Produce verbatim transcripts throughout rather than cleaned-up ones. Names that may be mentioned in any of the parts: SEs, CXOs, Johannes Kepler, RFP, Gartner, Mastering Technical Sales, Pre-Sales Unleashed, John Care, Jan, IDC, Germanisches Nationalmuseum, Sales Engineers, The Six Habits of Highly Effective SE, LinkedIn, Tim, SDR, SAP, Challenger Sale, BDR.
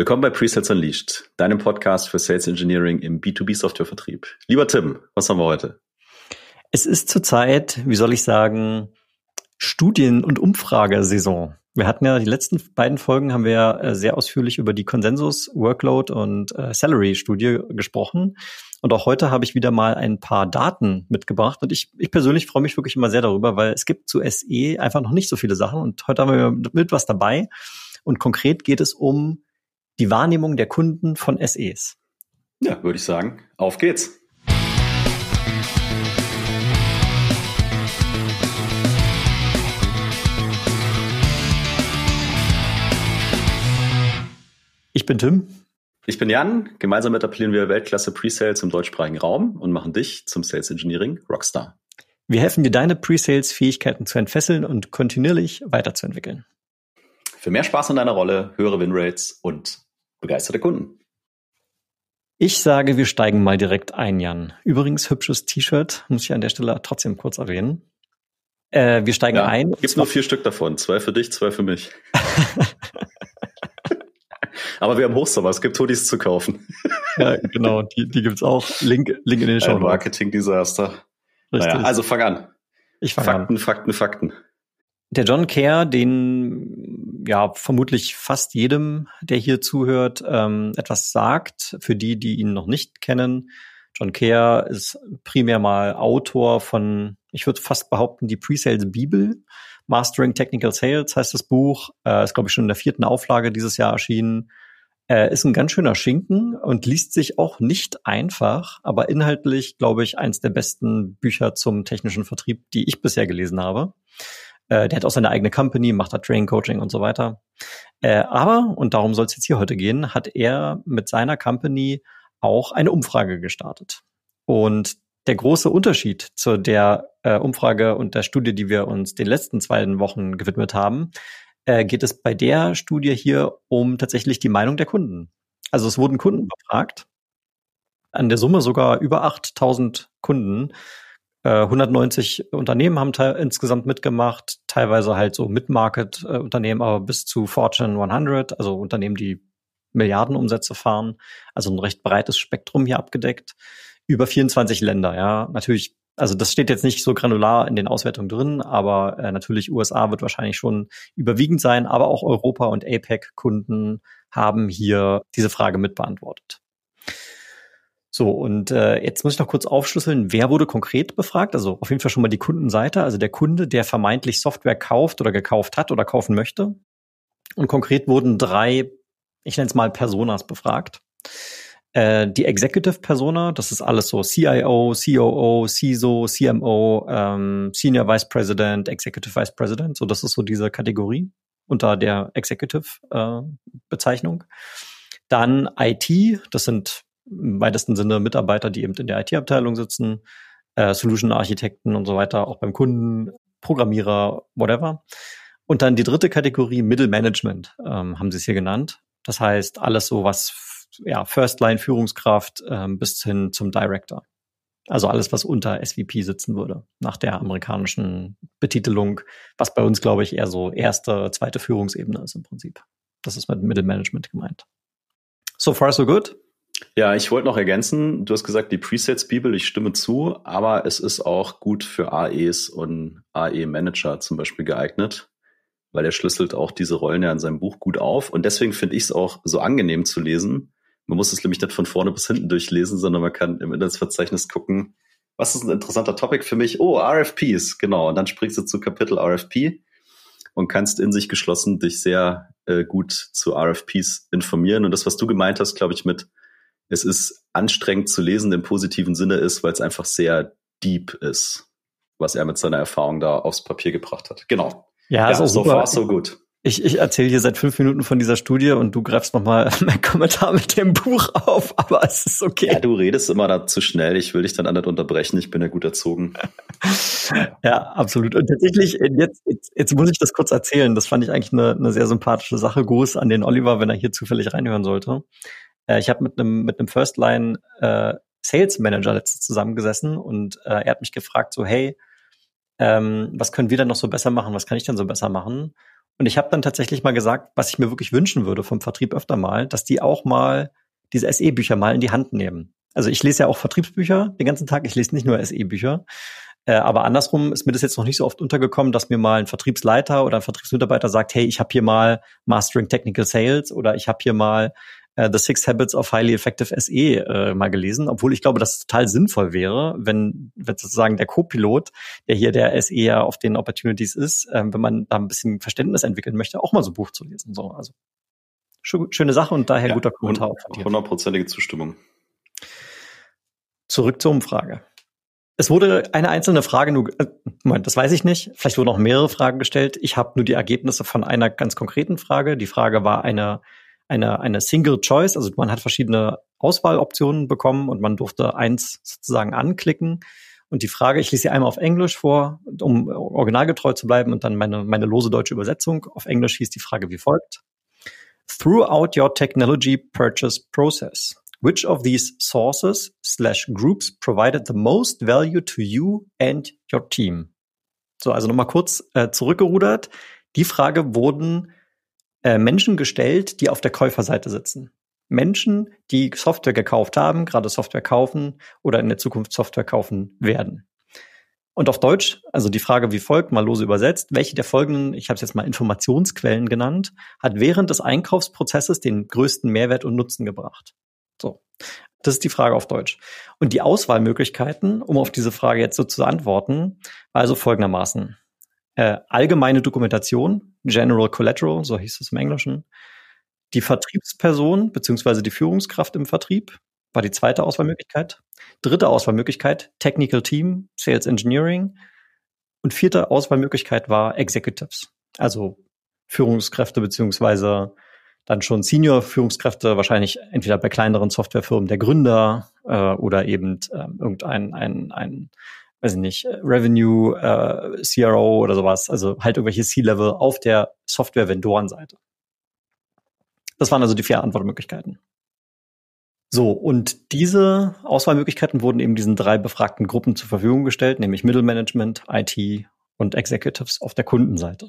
Willkommen bei Pre-Sales Unleashed, deinem Podcast für Sales Engineering im B zwei B Softwarevertrieb. Lieber Tim, was haben wir heute? Es ist zurzeit, wie soll ich sagen, Studien- und Umfragesaison. Wir hatten ja die letzten beiden Folgen, haben wir sehr ausführlich über die Konsensus, Workload und äh, Salary-Studie gesprochen. Und auch heute habe ich wieder mal ein paar Daten mitgebracht. Und ich, ich persönlich freue mich wirklich immer sehr darüber, weil es gibt zu S E einfach noch nicht so viele Sachen. Und heute haben wir mit was dabei. Und konkret geht es um die Wahrnehmung der Kunden von S Es. Ja, würde ich sagen, auf geht's. Ich bin Tim. Ich bin Jan. Gemeinsam etablieren wir Weltklasse Pre-Sales im deutschsprachigen Raum und machen dich zum Sales Engineering Rockstar. Wir helfen dir, deine Pre-Sales-Fähigkeiten zu entfesseln und kontinuierlich weiterzuentwickeln. Für mehr Spaß in deiner Rolle, höhere Winrates und begeisterte Kunden. Ich sage, wir steigen mal direkt ein, Jan. Übrigens, hübsches T-Shirt, muss ich an der Stelle trotzdem kurz erwähnen. Äh, wir steigen ja, ein. Gibt nur vier Stück davon. Zwei für dich, zwei für mich. Aber wir haben Hochsommer, es gibt Hoodies zu kaufen. Ja, genau, die, die gibt's auch. Link, Link in den Show Notes. Ein Marketing-Desaster. Richtig. Naja, also fang an. Ich fang Fakten, an. Fakten, Fakten, Fakten. Der John Care, den ja vermutlich fast jedem, der hier zuhört, ähm, etwas sagt, für die, die ihn noch nicht kennen. John Care ist primär mal Autor von, ich würde fast behaupten, die Pre-Sales-Bibel. Mastering Technical Sales heißt das Buch, äh, ist glaube ich schon in der vierten Auflage dieses Jahr erschienen. Äh, ist ein ganz schöner Schinken und liest sich auch nicht einfach, aber inhaltlich glaube ich eins der besten Bücher zum technischen Vertrieb, die ich bisher gelesen habe. Äh, der hat auch seine eigene Company, macht da Training, Coaching und so weiter. Äh, aber, und darum soll es jetzt hier heute gehen, hat er mit seiner Company auch eine Umfrage gestartet. Und der große Unterschied zu der äh, Umfrage und der Studie, die wir uns den letzten zwei Wochen gewidmet haben, äh, geht es bei der Studie hier um tatsächlich die Meinung der Kunden. Also es wurden Kunden befragt, an der Summe sogar über achttausend Kunden. äh, hundertneunzig Unternehmen haben te- insgesamt mitgemacht, teilweise halt so Mid-Market-Unternehmen, äh, aber bis zu Fortune hundert, also Unternehmen, die Milliardenumsätze fahren. Also ein recht breites Spektrum hier abgedeckt. Über vierundzwanzig Länder, ja, natürlich, also das steht jetzt nicht so granular in den Auswertungen drin, aber äh, natürlich U S A wird wahrscheinlich schon überwiegend sein, aber auch Europa und A PAC-Kunden haben hier diese Frage mitbeantwortet. So, und äh, jetzt muss ich noch kurz aufschlüsseln, wer wurde konkret befragt, also auf jeden Fall schon mal die Kundenseite, also der Kunde, der vermeintlich Software kauft oder gekauft hat oder kaufen möchte. Und konkret wurden drei, ich nenne es mal Personas befragt. Die Executive-Persona, das ist alles so C I O, C O O, C I S O, C M O, ähm, Senior Vice President, Executive Vice President, so das ist so diese Kategorie unter der Executive-Bezeichnung. Äh, Dann I T, das sind im weitesten Sinne Mitarbeiter, die eben in der I T-Abteilung sitzen, äh, Solution-Architekten und so weiter, auch beim Kunden, Programmierer, whatever. Und dann die dritte Kategorie, Middle Management, ähm, haben sie es hier genannt. Das heißt, alles so, was ja, First-Line-Führungskraft ähm, bis hin zum Director. Also alles, was unter S V P sitzen würde, nach der amerikanischen Betitelung, was bei uns, glaube ich, eher so erste, zweite Führungsebene ist im Prinzip. Das ist mit Middle Management gemeint. So far, so good. Ja, ich wollte noch ergänzen, du hast gesagt, die Presets-Bibel, ich stimme zu, aber es ist auch gut für A Es und A E-Manager zum Beispiel geeignet, weil er schlüsselt auch diese Rollen ja in seinem Buch gut auf. Und deswegen finde ich es auch so angenehm zu lesen. Man muss es nämlich nicht von vorne bis hinten durchlesen, sondern man kann im Inhaltsverzeichnis gucken, was ist ein interessanter Topic für mich? Oh, R F Ps, genau. Und dann springst du zu Kapitel R F P und kannst in sich geschlossen dich sehr äh, gut zu R F Ps informieren. Und das, was du gemeint hast, glaube ich, mit es ist anstrengend zu lesen im positiven Sinne ist, weil es einfach sehr deep ist, was er mit seiner Erfahrung da aufs Papier gebracht hat. Genau. Ja, ja, ist auch so super. Far, so gut. Ich, ich erzähle hier seit fünf Minuten von dieser Studie und du greifst nochmal meinen Kommentar mit dem Buch auf, aber es ist okay. Ja, du redest immer da zu schnell. Ich will dich dann anders unterbrechen. Ich bin ja gut erzogen. Ja, absolut. Und tatsächlich, jetzt, jetzt, jetzt muss ich das kurz erzählen. Das fand ich eigentlich eine, eine sehr sympathische Sache. Gruß an den Oliver, wenn er hier zufällig reinhören sollte. Ich habe mit einem mit einem First-Line äh, Sales Manager letztens zusammengesessen und äh, er hat mich gefragt, so, hey, ähm, was können wir denn noch so besser machen? Was kann ich denn so besser machen? Und ich habe dann tatsächlich mal gesagt, was ich mir wirklich wünschen würde vom Vertrieb öfter mal, dass die auch mal diese S E-Bücher mal in die Hand nehmen. Also ich lese ja auch Vertriebsbücher den ganzen Tag, ich lese nicht nur S E-Bücher. Äh, aber andersrum ist mir das jetzt noch nicht so oft untergekommen, dass mir mal ein Vertriebsleiter oder ein Vertriebsmitarbeiter sagt, hey, ich habe hier mal Mastering Technical Sales oder ich habe hier mal äh, The Six Habits of Highly Effective S E äh, mal gelesen. Obwohl ich glaube, dass es total sinnvoll wäre, wenn, wenn sozusagen der Co-Pilot, der hier der S E ja auf den Opportunities ist, äh, wenn man da ein bisschen Verständnis entwickeln möchte, auch mal so ein Buch zu lesen. So, also schöne Sache und daher ja, guter Kommentar auch von dir. Hundertprozentige Zustimmung. Zurück zur Umfrage. Es wurde eine einzelne Frage nur, äh, das weiß ich nicht, vielleicht wurden auch mehrere Fragen gestellt. Ich habe nur die Ergebnisse von einer ganz konkreten Frage. Die Frage war eine, eine, eine Single Choice, also man hat verschiedene Auswahloptionen bekommen und man durfte eins sozusagen anklicken. Und die Frage, ich lese sie einmal auf Englisch vor, um originalgetreu zu bleiben und dann meine, meine lose deutsche Übersetzung. Auf Englisch hieß die Frage wie folgt. Throughout your technology purchase process, which of these sources slash groups provided the most value to you and your team? So, also nochmal kurz äh, zurückgerudert. Die Frage wurden äh, Menschen gestellt, die auf der Käuferseite sitzen. Menschen, die Software gekauft haben, gerade Software kaufen oder in der Zukunft Software kaufen werden. Und auf Deutsch, also die Frage wie folgt, mal lose übersetzt, welche der folgenden, ich habe es jetzt mal Informationsquellen genannt, hat während des Einkaufsprozesses den größten Mehrwert und Nutzen gebracht? So, das ist die Frage auf Deutsch. Und die Auswahlmöglichkeiten, um auf diese Frage jetzt so zu antworten, war also folgendermaßen. Äh, allgemeine Dokumentation, General Collateral, so hieß es im Englischen. Die Vertriebsperson bzw. die Führungskraft im Vertrieb war die zweite Auswahlmöglichkeit. Dritte Auswahlmöglichkeit, Technical Team, Sales Engineering. Und vierte Auswahlmöglichkeit war Executives, also Führungskräfte beziehungsweise dann schon Senior-Führungskräfte, wahrscheinlich entweder bei kleineren Softwarefirmen der Gründer äh, oder eben äh, irgendein, ein, ein, weiß ich nicht, Revenue, äh, C R O oder sowas, also halt irgendwelche C-Level auf der Software-Vendoren-Seite. Das waren also die vier Antwortmöglichkeiten. So, und diese Auswahlmöglichkeiten wurden eben diesen drei befragten Gruppen zur Verfügung gestellt, nämlich Middle Management, I T und Executives auf der Kundenseite.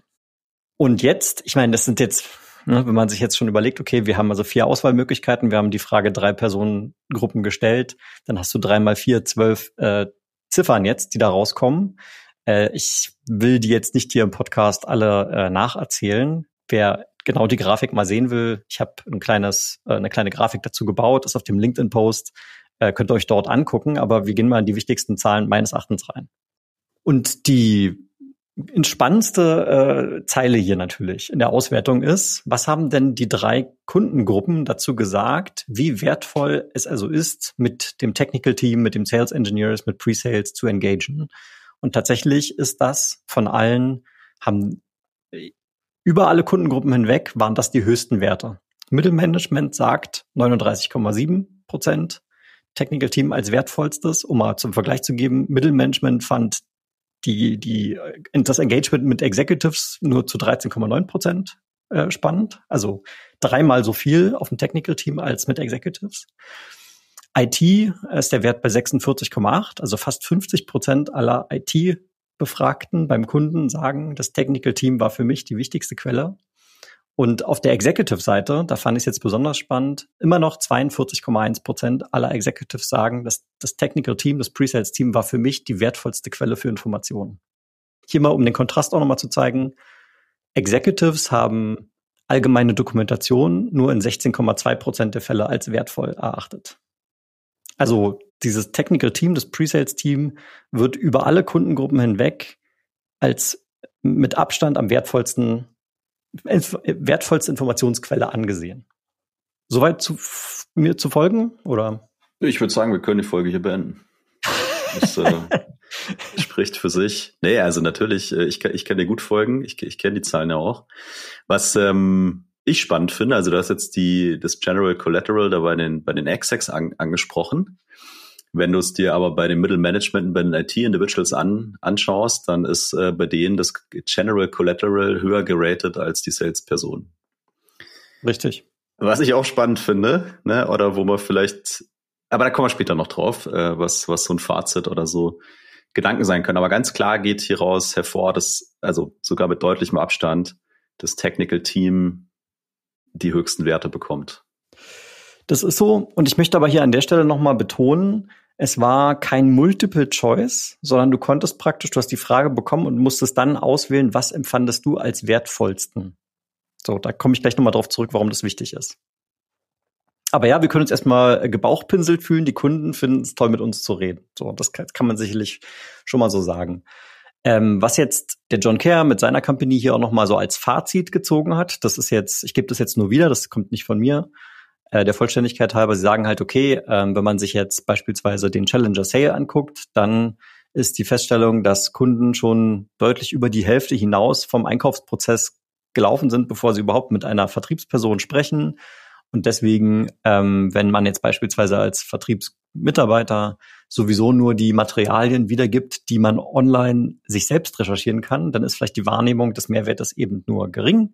Und jetzt, ich meine, das sind jetzt, ne, wenn man sich jetzt schon überlegt, okay, wir haben also vier Auswahlmöglichkeiten, wir haben die Frage drei Personengruppen gestellt, dann hast du drei mal vier, zwölf äh, Ziffern jetzt, die da rauskommen. Äh, ich will die jetzt nicht hier im Podcast alle äh, nacherzählen. Wer genau die Grafik mal sehen will, ich habe ein kleines, äh, eine kleine Grafik dazu gebaut, ist auf dem LinkedIn-Post, äh, könnt ihr euch dort angucken, aber wir gehen mal in die wichtigsten Zahlen meines Erachtens rein. Und die entspannendste äh, Zeile hier natürlich in der Auswertung ist, was haben denn die drei Kundengruppen dazu gesagt, wie wertvoll es also ist, mit dem Technical Team, mit dem Sales Engineers, mit Pre-Sales zu engagen. Und tatsächlich ist das von allen, haben über alle Kundengruppen hinweg waren das die höchsten Werte. Mittelmanagement sagt neununddreißig Komma sieben Prozent, Technical Team als wertvollstes. Um mal zum Vergleich zu geben, Mittelmanagement fand die, die, das Engagement mit Executives nur zu dreizehn Komma neun Prozent äh, spannend. Also dreimal so viel auf dem Technical Team als mit Executives. I T ist der Wert bei sechsundvierzig Komma acht, also fast fünfzig Prozent aller I T Befragten beim Kunden sagen, das Technical Team war für mich die wichtigste Quelle. Und auf der Executive-Seite, da fand ich es jetzt besonders spannend, immer noch zweiundvierzig Komma eins Prozent aller Executives sagen, dass das Technical Team, das Pre-Sales-Team war für mich die wertvollste Quelle für Informationen. Hier mal, um den Kontrast auch nochmal zu zeigen, Executives haben allgemeine Dokumentation nur in sechzehn Komma zwei Prozent der Fälle als wertvoll erachtet. Also dieses Technical Team, das Pre-Sales-Team wird über alle Kundengruppen hinweg als mit Abstand am wertvollsten, wertvollste Informationsquelle angesehen. Soweit zu f- mir zu folgen, oder? Ich würde sagen, wir können die Folge hier beenden. Das äh, spricht für sich. Nee, also natürlich, ich, ich kann dir gut folgen. Ich, ich kenne die Zahlen ja auch. Was ähm, ich spannend finde, also du hast jetzt die, das General Collateral da bei den, bei den Execs an, angesprochen. Wenn du es dir aber bei dem Middle Management und bei den I T-Individuals an, anschaust, dann ist äh, bei denen das General Collateral höher geratet als die Sales-Person. Richtig. Was ich auch spannend finde, ne, oder wo man vielleicht, aber da kommen wir später noch drauf, äh, was, was so ein Fazit oder so Gedanken sein können. Aber ganz klar geht hier raus hervor, dass, also sogar mit deutlichem Abstand, das Technical Team die höchsten Werte bekommt. Das ist so. Und ich möchte aber hier an der Stelle nochmal betonen, es war kein Multiple Choice, sondern du konntest praktisch, du hast die Frage bekommen und musstest dann auswählen, was empfandest du als wertvollsten. So, da komme ich gleich nochmal drauf zurück, warum das wichtig ist. Aber ja, wir können uns erstmal gebauchpinselt fühlen. Die Kunden finden es toll, mit uns zu reden. So, das kann, kann man sicherlich schon mal so sagen. Ähm, was jetzt der John Care mit seiner Company hier auch nochmal so als Fazit gezogen hat, das ist jetzt, ich gebe das jetzt nur wieder, das kommt nicht von mir, äh, der Vollständigkeit halber, sie sagen halt, okay, ähm, wenn man sich jetzt beispielsweise den Challenger Sale anguckt, dann ist die Feststellung, dass Kunden schon deutlich über die Hälfte hinaus vom Einkaufsprozess gelaufen sind, bevor sie überhaupt mit einer Vertriebsperson sprechen. Und deswegen, ähm, wenn man jetzt beispielsweise als Vertriebsmitarbeiter sowieso nur die Materialien wiedergibt, die man online sich selbst recherchieren kann, dann ist vielleicht die Wahrnehmung des Mehrwertes eben nur gering.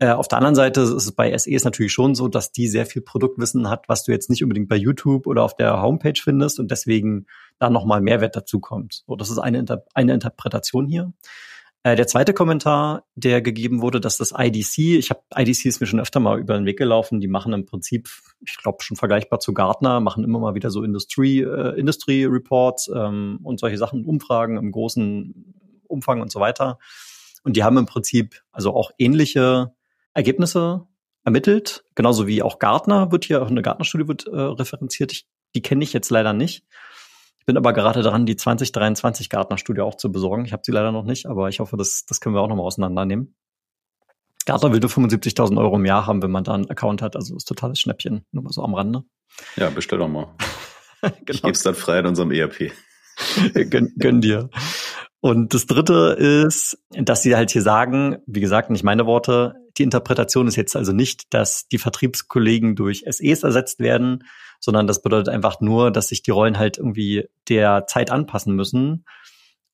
Äh, auf der anderen Seite ist es bei S Es natürlich schon so, dass die sehr viel Produktwissen hat, was du jetzt nicht unbedingt bei YouTube oder auf der Homepage findest und deswegen da nochmal Mehrwert dazukommt. So, das ist eine, Inter- eine Interpretation hier. Der zweite Kommentar, der gegeben wurde, dass das I D C, ich habe I D C ist mir schon öfter mal über den Weg gelaufen, die machen im Prinzip, ich glaube schon vergleichbar zu Gartner, machen immer mal wieder so Industry, äh, Industry Reports ähm, und solche Sachen, Umfragen im großen Umfang und so weiter. Und die haben im Prinzip also auch ähnliche Ergebnisse ermittelt, genauso wie auch Gartner wird hier, auch eine Gartner-Studie wird äh, referenziert, ich, die kenne ich jetzt leider nicht. Bin aber gerade dran, die zwanzig dreiundzwanzig Gartner-Studie auch zu besorgen. Ich habe sie leider noch nicht, aber ich hoffe, das, das können wir auch nochmal auseinandernehmen. Gartner will nur fünfundsiebzigtausend Euro im Jahr haben, wenn man da einen Account hat. Also ist totales Schnäppchen, nur mal so am Rande. Ja, bestell doch mal. Genau. Ich gebe es dann frei in unserem E R P. gönn, gönn dir. Und das Dritte ist, dass sie halt hier sagen, wie gesagt, nicht meine Worte, die Interpretation ist jetzt also nicht, dass die Vertriebskollegen durch S Es ersetzt werden, sondern das bedeutet einfach nur, dass sich die Rollen halt irgendwie der Zeit anpassen müssen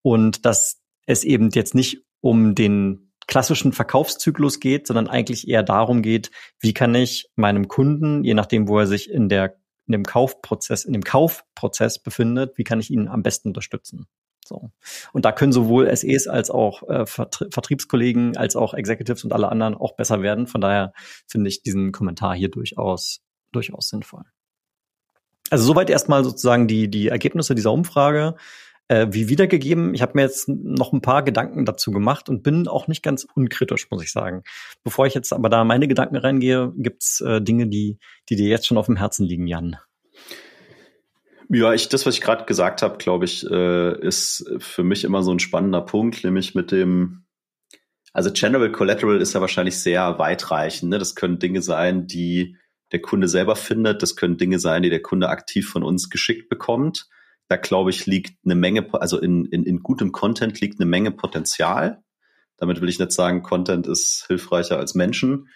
und dass es eben jetzt nicht um den klassischen Verkaufszyklus geht, sondern eigentlich eher darum geht, wie kann ich meinem Kunden, je nachdem, wo er sich in der in dem Kaufprozess, in dem Kaufprozess befindet, wie kann ich ihn am besten unterstützen? So. Und da können sowohl S Es als auch äh, Vertrie- Vertriebskollegen als auch Executives und alle anderen auch besser werden. Von daher finde ich diesen Kommentar hier durchaus, durchaus sinnvoll. Also soweit erstmal sozusagen die, die Ergebnisse dieser Umfrage, äh, wie wiedergegeben. Ich habe mir jetzt noch ein paar Gedanken dazu gemacht und bin auch nicht ganz unkritisch, muss ich sagen. Bevor ich jetzt aber da meine Gedanken reingehe, gibt's äh, Dinge, die, die dir jetzt schon auf dem Herzen liegen, Jan. Ja, ich, das, was ich gerade gesagt habe, glaube ich, äh, ist für mich immer so ein spannender Punkt, nämlich mit dem, also General Collateral ist ja wahrscheinlich sehr weitreichend, ne? Das können Dinge sein, die der Kunde selber findet, das können Dinge sein, die der Kunde aktiv von uns geschickt bekommt. Da, glaube ich, liegt eine Menge, also in, in, in gutem Content liegt eine Menge Potenzial. Damit will ich nicht sagen, Content ist hilfreicher als Menschen,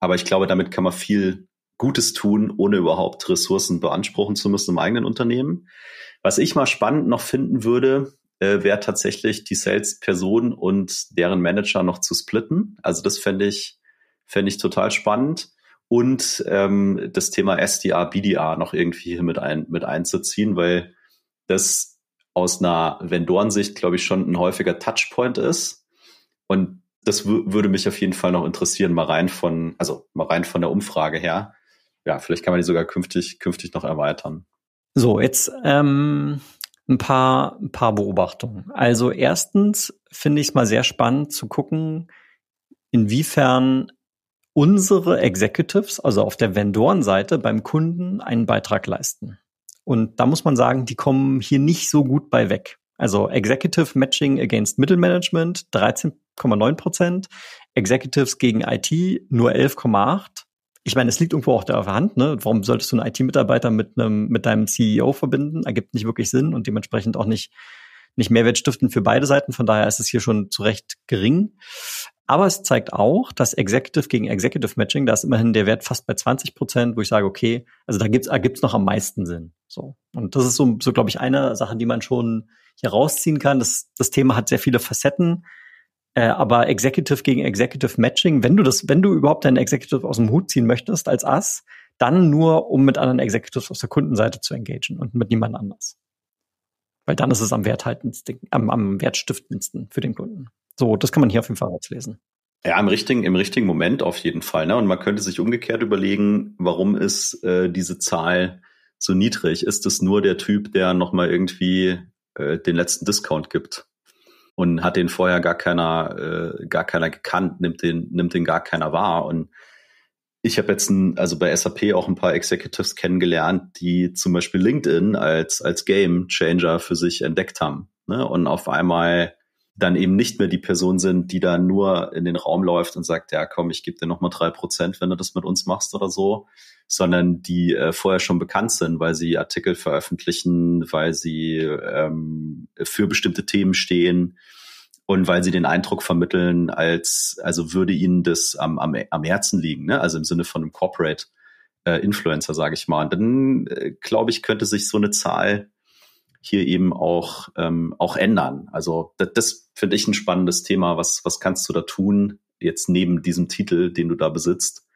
aber ich glaube, damit kann man viel Gutes tun, ohne überhaupt Ressourcen beanspruchen zu müssen im eigenen Unternehmen. Was ich mal spannend noch finden würde, äh, wäre tatsächlich die Sales-Person und deren Manager noch zu splitten. Also das fände ich, fände ich total spannend. Und ähm, das Thema S D R, B D R noch irgendwie hier mit, ein, mit einzuziehen, weil das aus einer Vendorensicht, glaube ich, schon ein häufiger Touchpoint ist. Und das w- würde mich auf jeden Fall noch interessieren, mal rein von, also mal rein von der Umfrage her. Ja, vielleicht kann man die sogar künftig, künftig noch erweitern. So, jetzt ähm, ein paar, ein paar Beobachtungen. Also erstens finde ich es mal sehr spannend zu gucken, inwiefern unsere Executives, also auf der Vendorenseite beim Kunden, einen Beitrag leisten. Und da muss man sagen, die kommen hier nicht so gut bei weg. Also Executive Matching against Middle Management dreizehn Komma neun Prozent, Executives gegen I T nur elf Komma acht. Ich meine, es liegt irgendwo auch da auf der Hand, ne? Warum solltest du einen I T-Mitarbeiter mit einem, mit deinem C E O verbinden? Ergibt nicht wirklich Sinn und dementsprechend auch nicht, nicht mehrwertstiftend für beide Seiten. Von daher ist es hier schon zu Recht gering. Aber es zeigt auch, dass Executive gegen Executive Matching, da ist immerhin der Wert fast bei zwanzig Prozent, wo ich sage, okay, also da gibt's, ergibt's noch am meisten Sinn. So. Und das ist so, so, glaube ich, eine Sache, die man schon hier rausziehen kann. Das, das Thema hat sehr viele Facetten. Aber Executive gegen Executive Matching, wenn du das, wenn du überhaupt deinen Executive aus dem Hut ziehen möchtest als A S, dann nur, um mit anderen Executives aus der Kundenseite zu engagieren und mit niemand anders. Weil dann ist es am werthaltendsten, am, am wertstiftendsten für den Kunden. So, das kann man hier auf jeden Fall rauslesen. Ja, im richtigen, im richtigen Moment auf jeden Fall. Ne? Und man könnte sich umgekehrt überlegen, warum ist äh, diese Zahl so niedrig? Ist es nur der Typ, der nochmal irgendwie äh, den letzten Discount gibt und hat den vorher gar keiner, äh, gar keiner gekannt, nimmt den, nimmt den gar keiner wahr? Und ich habe jetzt ein, also bei S A P auch ein paar Executives kennengelernt, die zum Beispiel LinkedIn als, als Game Changer für sich entdeckt haben, ne? Und auf einmal dann eben nicht mehr die Person sind, die da nur in den Raum läuft und sagt, ja komm, ich gebe dir nochmal drei Prozent, wenn du das mit uns machst oder so, sondern die äh, vorher schon bekannt sind, weil sie Artikel veröffentlichen, weil sie ähm, für bestimmte Themen stehen. Und weil sie den Eindruck vermitteln, als also würde ihnen das am, am, am Herzen liegen, ne? Also im Sinne von einem Corporate äh, Influencer, sage ich mal. Und dann, äh, glaube ich, könnte sich so eine Zahl hier eben auch ähm, auch ändern. Also das, das finde ich ein spannendes Thema. Was, was kannst du da tun, jetzt neben diesem Titel, den du da besitzt,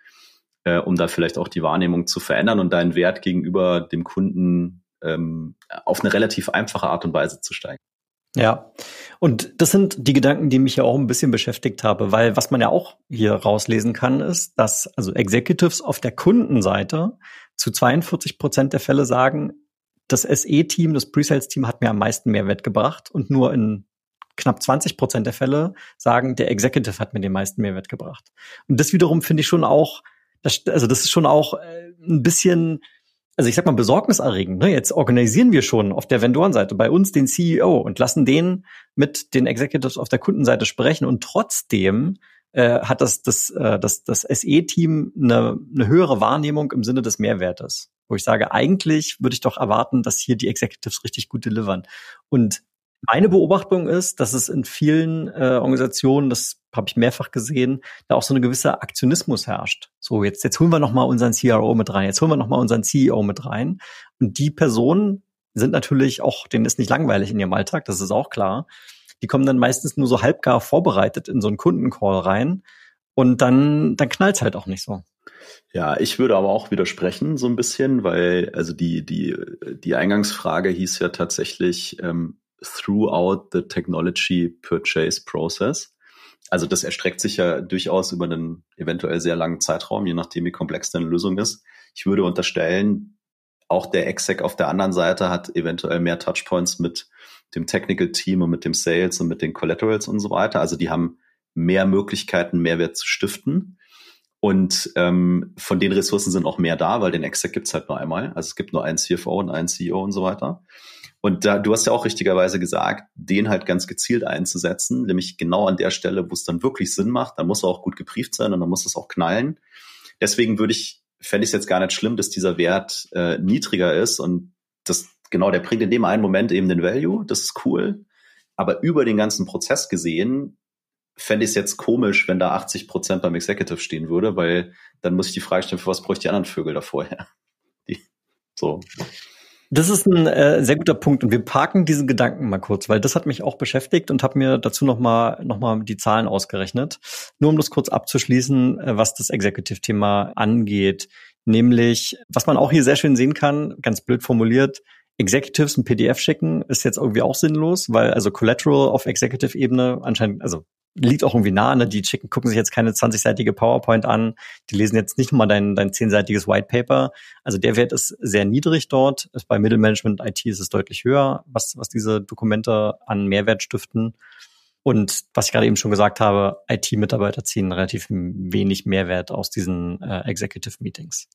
äh, um da vielleicht auch die Wahrnehmung zu verändern und deinen Wert gegenüber dem Kunden ähm, auf eine relativ einfache Art und Weise zu steigern? Ja, und das sind die Gedanken, die mich ja auch ein bisschen beschäftigt habe, weil was man ja auch hier rauslesen kann, ist, dass also Executives auf der Kundenseite zu zweiundvierzig Prozent der Fälle sagen, das S E-Team, das Pre-Sales-Team hat mir am meisten Mehrwert gebracht, und nur in knapp zwanzig Prozent der Fälle sagen, der Executive hat mir den meisten Mehrwert gebracht. Und das wiederum finde ich schon auch, das, also das ist schon auch ein bisschen... Also ich sag mal, besorgniserregend. Ne? Jetzt organisieren wir schon auf der Vendorenseite bei uns den C E O und lassen den mit den Executives auf der Kundenseite sprechen, und trotzdem äh, hat das das äh, das, das S E-Team eine, eine höhere Wahrnehmung im Sinne des Mehrwertes. Wo ich sage, eigentlich würde ich doch erwarten, dass hier die Executives richtig gut delivern. Und meine Beobachtung ist, dass es in vielen äh, Organisationen, das habe ich mehrfach gesehen, da auch so eine gewisse Aktionismus herrscht. So, jetzt jetzt holen wir nochmal unseren C R O mit rein, jetzt holen wir nochmal unseren C E O mit rein. Und die Personen sind natürlich auch, denen ist nicht langweilig in ihrem Alltag, das ist auch klar. Die kommen dann meistens nur so halbgar vorbereitet in so einen Kundencall rein, und dann, dann knallt's halt auch nicht so. Ja, ich würde aber auch widersprechen so ein bisschen, weil also die die die Eingangsfrage hieß ja tatsächlich, ähm, throughout the technology purchase process. Also das erstreckt sich ja durchaus über einen eventuell sehr langen Zeitraum, je nachdem, wie komplex deine Lösung ist. Ich würde unterstellen, auch der Exec auf der anderen Seite hat eventuell mehr Touchpoints mit dem Technical Team und mit dem Sales und mit den Collaterals und so weiter. Also die haben mehr Möglichkeiten, Mehrwert zu stiften. Und ähm, von den Ressourcen sind auch mehr da, weil den Exec gibt's halt nur einmal. Also es gibt nur einen C F O und einen C E O und so weiter. Und da, du hast ja auch richtigerweise gesagt, den halt ganz gezielt einzusetzen, nämlich genau an der Stelle, wo es dann wirklich Sinn macht. Dann muss er auch gut gebrieft sein und dann muss es auch knallen. Deswegen würde ich, fände ich es jetzt gar nicht schlimm, dass dieser Wert äh, niedriger ist, und das, genau, der bringt in dem einen Moment eben den Value, das ist cool. Aber über den ganzen Prozess gesehen, fände ich es jetzt komisch, wenn da achtzig Prozent beim Executive stehen würde, weil dann muss ich die Frage stellen, für was bräuchte ich die anderen Vögel da vorher? Die, so. Das ist ein äh, sehr guter Punkt, und wir parken diesen Gedanken mal kurz, weil das hat mich auch beschäftigt, und habe mir dazu nochmal noch mal die Zahlen ausgerechnet. Nur um das kurz abzuschließen, äh, was das Executive-Thema angeht, nämlich, was man auch hier sehr schön sehen kann, ganz blöd formuliert, Executives ein P D F schicken ist jetzt irgendwie auch sinnlos, weil also Collateral auf Executive-Ebene anscheinend, also liegt auch irgendwie nah, ne? Die schicken, gucken sich jetzt keine zwanzigseitige PowerPoint an, die lesen jetzt nicht mal dein dein zehnseitiges White Paper. Also der Wert ist sehr niedrig dort. Bei Mittelmanagement und I T ist es deutlich höher, was was diese Dokumente an Mehrwert stiften. Und was ich gerade eben schon gesagt habe, I T-Mitarbeiter ziehen relativ wenig Mehrwert aus diesen äh, Executive Meetings.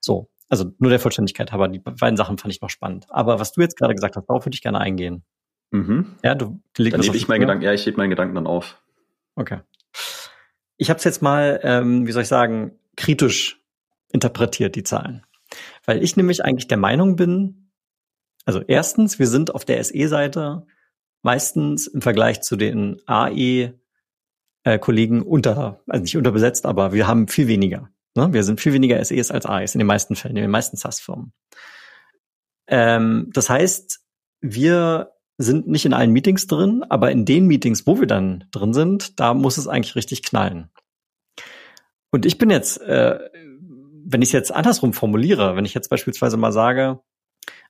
So, also nur der Vollständigkeit, aber die beiden Sachen fand ich noch spannend. Aber was du jetzt gerade gesagt hast, darauf würde ich gerne eingehen. Mhm. Ja, du legst das auf. Ich meinen Gedanken, ja, ich hebe meinen Gedanken dann auf. Okay. Ich habe es jetzt mal, ähm, wie soll ich sagen, kritisch interpretiert, die Zahlen. Weil ich nämlich eigentlich der Meinung bin, also erstens, wir sind auf der S E-Seite meistens im Vergleich zu den A E-Kollegen unter, also nicht unterbesetzt, aber wir haben viel weniger. Ne? Wir sind viel weniger S Es als A Es in den meisten Fällen, in den meisten SaaS-Firmen. Ähm, das heißt, wir sind nicht in allen Meetings drin, aber in den Meetings, wo wir dann drin sind, da muss es eigentlich richtig knallen. Und ich bin jetzt, äh, wenn ich es jetzt andersrum formuliere, wenn ich jetzt beispielsweise mal sage,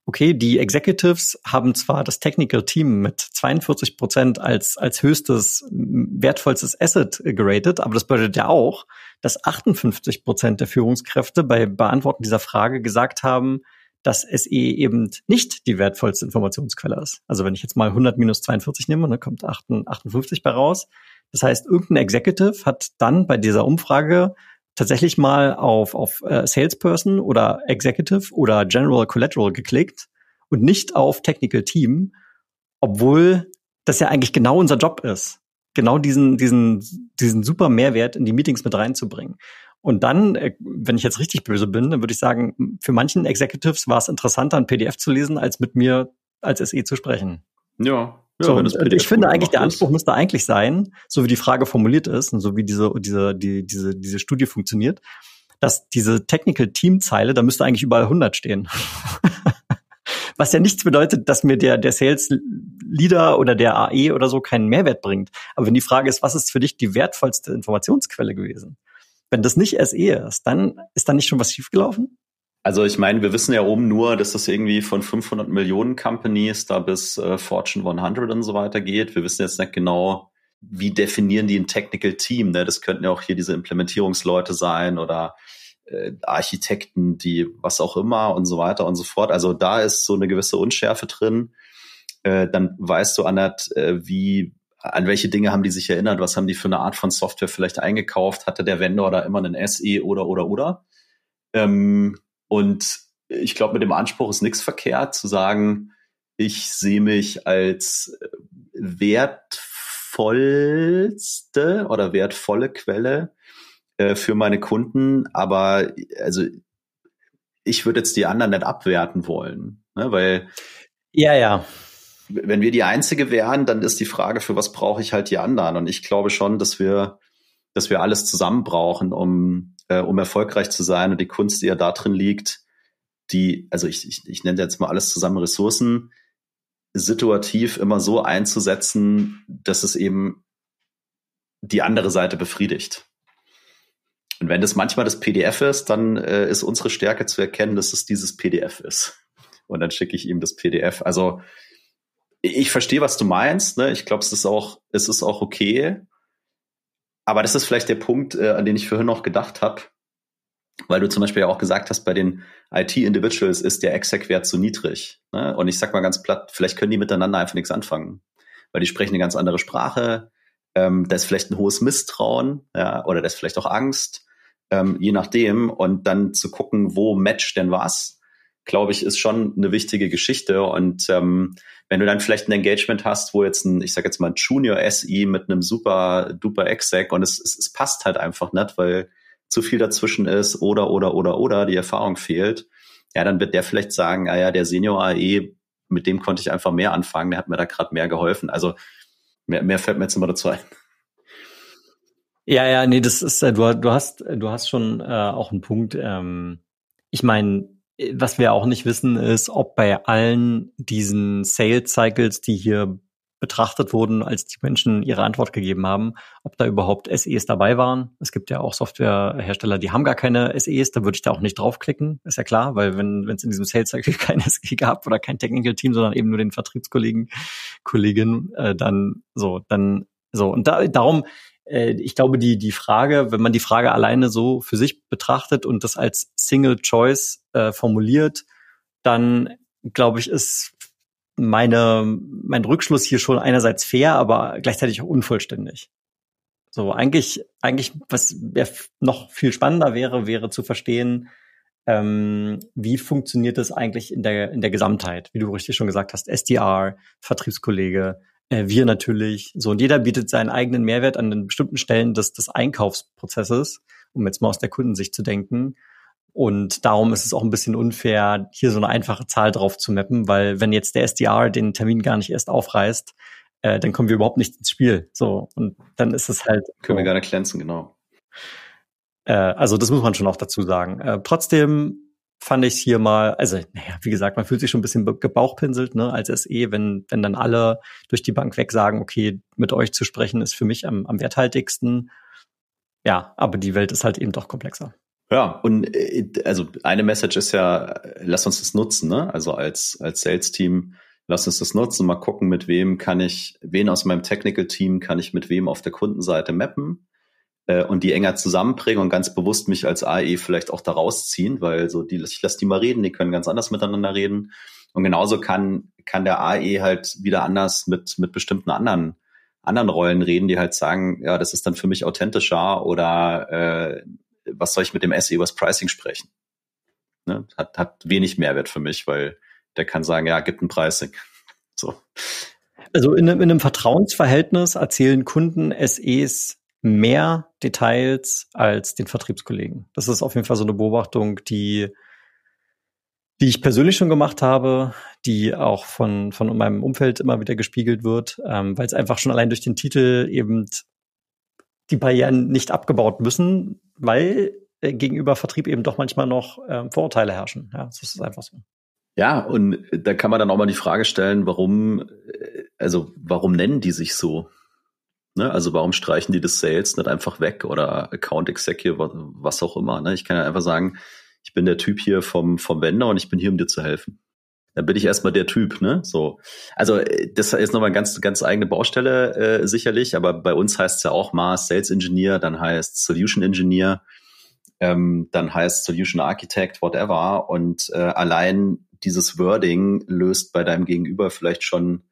okay, die Executives haben zwar das Technical Team mit zweiundvierzig Prozent als, als höchstes, wertvollstes Asset geratet, aber das bedeutet ja auch, dass achtundfünfzig Prozent der Führungskräfte bei Beantworten dieser Frage gesagt haben, dass S E eben nicht die wertvollste Informationsquelle ist. Also wenn ich jetzt mal hundert minus zweiundvierzig nehme, dann kommt achtundfünfzig bei raus. Das heißt, irgendein Executive hat dann bei dieser Umfrage tatsächlich mal auf, auf äh, Salesperson oder Executive oder General Collateral geklickt und nicht auf Technical Team, obwohl das ja eigentlich genau unser Job ist, genau diesen diesen diesen super Mehrwert in die Meetings mit reinzubringen. Und dann, äh, wenn ich jetzt richtig böse bin, dann würde ich sagen, für manchen Executives war es interessanter, ein P D F zu lesen, als mit mir als S E zu sprechen. Ja. Ja, so, und ich finde eigentlich, der Anspruch müsste eigentlich sein, so wie die Frage formuliert ist und so wie diese, diese, die, diese, diese Studie funktioniert, dass diese Technical Team Zeile, da müsste eigentlich überall hundert stehen. Was ja nichts bedeutet, dass mir der, der Sales Leader oder der A E oder so keinen Mehrwert bringt. Aber wenn die Frage ist, was ist für dich die wertvollste Informationsquelle gewesen? Wenn das nicht S E ist, dann ist da nicht schon was schiefgelaufen? Also ich meine, wir wissen ja oben nur, dass das irgendwie von fünfhundert Millionen Companies da bis äh, Fortune hundert und so weiter geht. Wir wissen jetzt nicht genau, wie definieren die ein Technical Team. Ne? Das könnten ja auch hier diese Implementierungsleute sein oder äh, Architekten, die was auch immer und so weiter und so fort. Also da ist so eine gewisse Unschärfe drin. Äh, dann weißt du, Anat, äh, wie, an welche Dinge haben die sich erinnert? Was haben die für eine Art von Software vielleicht eingekauft? Hatte der Vendor da immer einen S E oder, oder, oder? Ähm, Und ich glaube, mit dem Anspruch ist nichts verkehrt, zu sagen, ich sehe mich als wertvollste oder wertvolle Quelle äh, für meine Kunden. Aber also ich würde jetzt die anderen nicht abwerten wollen, ne? Weil ja, ja. Wenn wir die Einzige wären, dann ist die Frage, für was brauche ich halt die anderen? Und ich glaube schon, dass wir, dass wir alles zusammen brauchen, um Äh, um erfolgreich zu sein, und die Kunst, die ja da drin liegt, die, also ich, ich, ich nenne jetzt mal alles zusammen Ressourcen, situativ immer so einzusetzen, dass es eben die andere Seite befriedigt. Und wenn das manchmal das P D F ist, dann äh, ist unsere Stärke zu erkennen, dass es dieses P D F ist. Und dann schicke ich ihm das P D F. Also ich verstehe, was du meinst, ne? Ich glaube, es ist auch, es ist auch okay. Aber das ist vielleicht der Punkt, äh, an den ich vorhin noch gedacht habe, weil du zum Beispiel ja auch gesagt hast, bei den I T-Individuals ist der Exec-Wert zu niedrig. Ne? Und ich sag mal ganz platt, vielleicht können die miteinander einfach nichts anfangen, weil die sprechen eine ganz andere Sprache. Ähm, da ist vielleicht ein hohes Misstrauen, ja, oder da ist vielleicht auch Angst, ähm, je nachdem. Und dann zu gucken, wo matcht denn was, glaube ich, ist schon eine wichtige Geschichte. Und ähm, wenn du dann vielleicht ein Engagement hast, wo jetzt ein, ich sag jetzt mal, ein Junior-S I mit einem super duper Exec, und es, es, es passt halt einfach nicht, weil zu viel dazwischen ist oder, oder, oder, oder die Erfahrung fehlt, ja, dann wird der vielleicht sagen, ah ja, der Senior-A E, mit dem konnte ich einfach mehr anfangen, der hat mir da gerade mehr geholfen. Also mehr, mehr fällt mir jetzt immer dazu ein. Ja, ja, nee, das ist, du, du hast du hast schon äh, auch einen Punkt. Ähm, ich meine, was wir auch nicht wissen, ist, ob bei allen diesen Sales-Cycles, die hier betrachtet wurden, als die Menschen ihre Antwort gegeben haben, ob da überhaupt S Es dabei waren. Es gibt ja auch Softwarehersteller, die haben gar keine S Es, da würde ich da auch nicht draufklicken, ist ja klar, weil wenn es in diesem Sales-Cycle kein S E gab oder kein Technical-Team, sondern eben nur den Vertriebskollegen, Kolleginnen, äh, dann so, dann so. Und da, darum... Ich glaube, die die Frage, wenn man die Frage alleine so für sich betrachtet und das als Single Choice äh, formuliert, dann glaube ich, ist meine mein Rückschluss hier schon einerseits fair, aber gleichzeitig auch unvollständig. So eigentlich eigentlich was ja noch viel spannender wäre, wäre zu verstehen, ähm, wie funktioniert das eigentlich in der in der Gesamtheit, wie du richtig schon gesagt hast, S D R, Vertriebskollege. Wir natürlich, so, und jeder bietet seinen eigenen Mehrwert an den bestimmten Stellen des, des Einkaufsprozesses, um jetzt mal aus der Kundensicht zu denken. Und darum ist es auch ein bisschen unfair, hier so eine einfache Zahl drauf zu mappen, weil wenn jetzt der S D R den Termin gar nicht erst aufreißt, äh, dann kommen wir überhaupt nicht ins Spiel. So, und dann ist es halt. Können so. Wir gar nicht glänzen, genau. Äh, also, das muss man schon auch dazu sagen. Äh, trotzdem. Fand ich hier mal, also naja, wie gesagt, man fühlt sich schon ein bisschen gebauchpinselt, ne, als S E, wenn wenn dann alle durch die Bank weg sagen, okay, mit euch zu sprechen ist für mich am, am werthaltigsten. Ja, aber die Welt ist halt eben doch komplexer. Ja, und also eine Message ist ja, lass uns das nutzen, ne? Also als als Sales-Team, lass uns das nutzen, mal gucken, mit wem kann ich, wen aus meinem Technical-Team kann ich mit wem auf der Kundenseite mappen äh, und die enger zusammenbringen und ganz bewusst mich als A E vielleicht auch da rausziehen, weil so die, ich lasse die mal reden, die können ganz anders miteinander reden. Und genauso kann kann der A E halt wieder anders mit mit bestimmten anderen anderen Rollen reden, die halt sagen, ja, das ist dann für mich authentischer oder äh, was soll ich mit dem S E über das Pricing sprechen? Ne? Hat, hat wenig Mehrwert für mich, weil der kann sagen, ja, gibt ein Pricing. So. Also in einem, in einem Vertrauensverhältnis erzählen Kunden S Es mehr Details als den Vertriebskollegen. Das ist auf jeden Fall so eine Beobachtung, die, die ich persönlich schon gemacht habe, die auch von, von meinem Umfeld immer wieder gespiegelt wird, ähm, weil es einfach schon allein durch den Titel eben die Barrieren nicht abgebaut müssen, weil äh, gegenüber Vertrieb eben doch manchmal noch äh, Vorurteile herrschen. Ja, das ist einfach so. Ja, und da kann man dann auch mal die Frage stellen, warum, also warum nennen die sich so? Ne? Also warum streichen die das Sales nicht einfach weg oder Account Executive, was auch immer? Ne? Ich kann ja einfach sagen, ich bin der Typ hier vom vom Vendor und ich bin hier, um dir zu helfen. Dann bin ich erstmal der Typ, ne? So, also das ist nochmal eine ganz, ganz eigene Baustelle äh, sicherlich, aber bei uns heißt es ja auch mal Sales Engineer, dann heißt Solution Engineer, ähm, dann heißt Solution Architect, whatever. Und äh, allein dieses Wording löst bei deinem Gegenüber vielleicht schon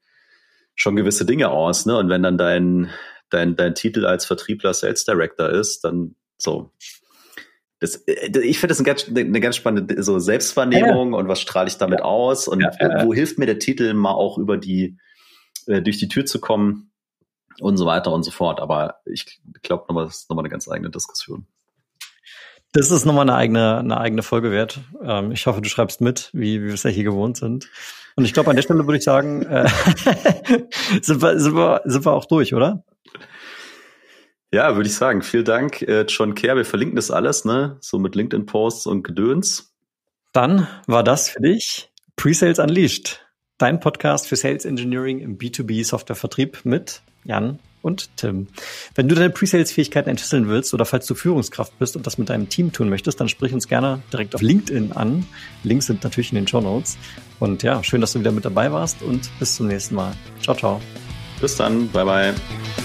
schon gewisse Dinge aus, ne? Und wenn dann dein dein dein Titel als Vertriebler Sales Director ist, dann so. Das, ich finde das ein ganz, eine ganz spannende so Selbstvernehmung ja. Und was strahle ich damit ja. aus und ja, ja. wo hilft mir der Titel mal auch über die äh, durch die Tür zu kommen und so weiter und so fort. Aber ich glaube nochmal, das ist nochmal eine ganz eigene Diskussion. Das ist nochmal eine eigene, eine eigene Folge wert. Ähm, ich hoffe, du schreibst mit, wie, wie wir es ja hier gewohnt sind. Und ich glaube, an der Stelle würde ich sagen, äh, sind wir, sind wir, sind wir auch durch, oder? Ja, würde ich sagen. Vielen Dank, äh, John Care. Wir verlinken das alles, ne? So mit LinkedIn-Posts und Gedöns. Dann war das für dich Pre-Sales Unleashed. Dein Podcast für Sales Engineering im B zwei B-Softwarevertrieb mit Jan und Tim. Wenn du deine Pre-Sales-Fähigkeiten entschlüsseln willst oder falls du Führungskraft bist und das mit deinem Team tun möchtest, dann sprich uns gerne direkt auf LinkedIn an. Links sind natürlich in den Shownotes. Und ja, schön, dass du wieder mit dabei warst und bis zum nächsten Mal. Ciao, ciao. Bis dann. Bye, bye.